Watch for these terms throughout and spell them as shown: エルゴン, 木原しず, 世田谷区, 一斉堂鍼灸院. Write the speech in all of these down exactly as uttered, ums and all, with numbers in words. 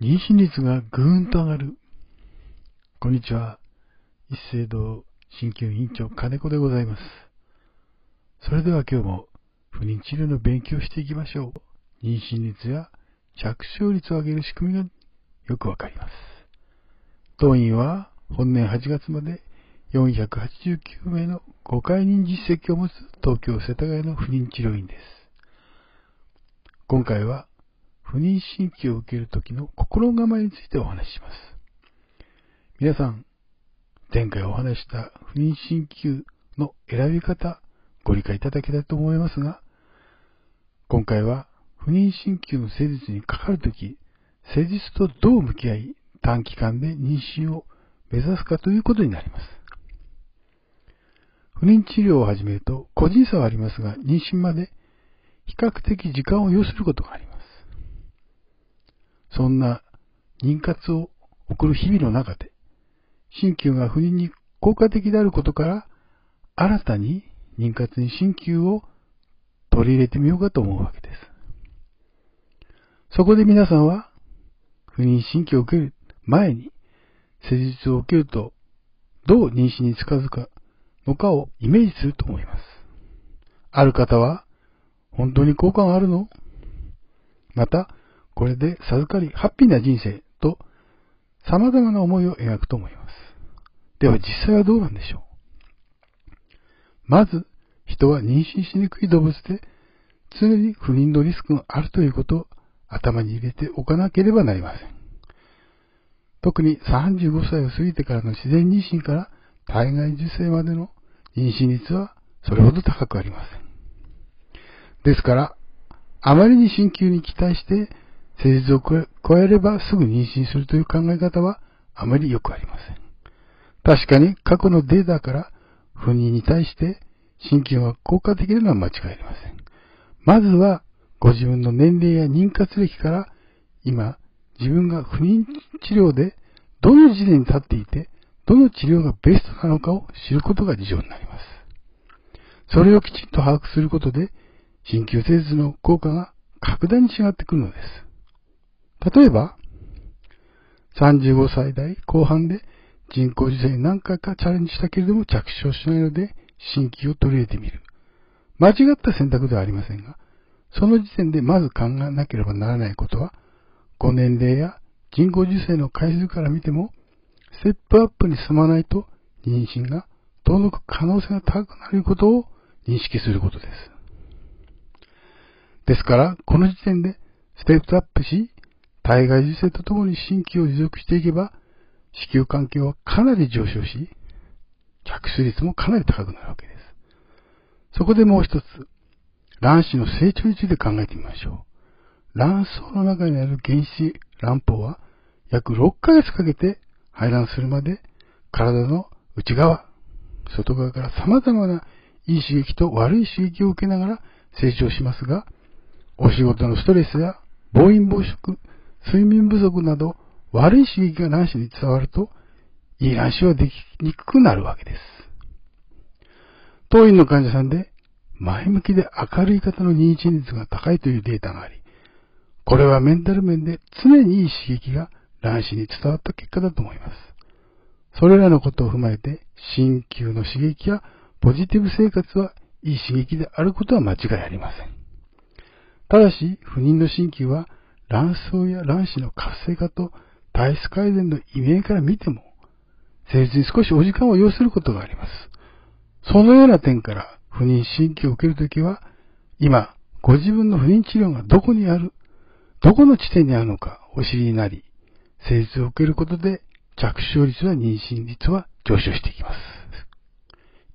妊娠率がぐーんと上がる。こんにちは。一斉堂鍼灸院長金子でございます。それでは今日も不妊治療の勉強をしていきましょう。妊娠率や着床率を上げる仕組みがよくわかります。当院は本年はちがつまでよんひゃくはちじゅうきゅう名のご回妊実績を持つ東京世田谷の不妊治療院です。今回は不妊鍼灸を受けるときの心構えについてお話しします。皆さん、前回お話した不妊鍼灸の選び方、ご理解いただけたと思いますが、今回は不妊鍼灸の施術にかかるとき、施術とどう向き合い、短期間で妊娠を目指すかということになります。不妊治療を始めると個人差はありますが、妊娠まで比較的時間を要することがあります。そんな妊活を送る日々の中で、鍼灸が不妊に効果的であることから、新たに妊活に鍼灸を取り入れてみようかと思うわけです。そこで皆さんは、不妊鍼灸を受ける前に、施術を受けると、どう妊娠に近づくのかをイメージすると思います。ある方は、本当に効果があるの？また、これで授かりハッピーな人生と様々な思いを描くと思います。では実際はどうなんでしょう。まず、人は妊娠しにくい動物で常に不妊のリスクがあるということを頭に入れておかなければなりません。特にさんじゅうごさいを過ぎてからの自然妊娠から体外受精までの妊娠率はそれほど高くありません。ですから、あまりに鍼灸に期待して施術を加えればすぐ妊娠するという考え方はあまり良くありません。確かに過去のデータから不妊に対して鍼灸は効果的なのは間違いありません。まずはご自分の年齢や妊活歴から、今自分が不妊治療でどの時点に立っていて、どの治療がベストなのかを知ることが重要になります。それをきちんと把握することで鍼灸施術の効果が格段に違ってくるのです。例えば、さんじゅうごさい代後半で人工授精に何回かチャレンジしたけれども着床しないので、鍼灸を取り入れてみる。間違った選択ではありませんが、その時点でまず考えなければならないことは、ご年齢や人工授精の回数から見ても、ステップアップに進まないと妊娠が遠のく可能性が高くなることを認識することです。ですから、この時点でステップアップし、体外受精とともに鍼灸を持続していけば、子宮環境はかなり上昇し、着床率もかなり高くなるわけです。そこでもう一つ、卵子の成長について考えてみましょう。卵巣の中にある原子卵胞は、約ろっかげつかけて排卵するまで、体の内側、外側から様々ないい刺激と悪い刺激を受けながら成長しますが、お仕事のストレスや暴飲暴食、睡眠不足など悪い刺激が卵子に伝わると、いい卵子はできにくくなるわけです。当院の患者さんで前向きで明るい方の妊娠率が高いというデータがあり、これはメンタル面で常にいい刺激が卵子に伝わった結果だと思います。それらのことを踏まえて、鍼灸の刺激やポジティブ生活はいい刺激であることは間違いありません。ただし、不妊の鍼灸は卵巣や卵子の活性化と体質改善の意味合いから見ても、施術に少しお時間を要することがあります。そのような点から、不妊鍼灸を受けるときは、今、ご自分の不妊治療がどこにある、どこの地点にあるのかお知りになり、施術を受けることで、着床率や妊娠率は上昇していきます。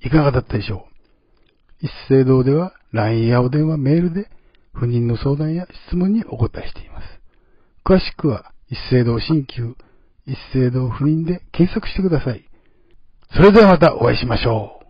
いかがだったでしょう。一斉堂では、ライン やお電話、メールで、不妊の相談や質問にお答えしています。詳しくは、一斉堂鍼灸、一斉堂不妊で検索してください。それではまたお会いしましょう。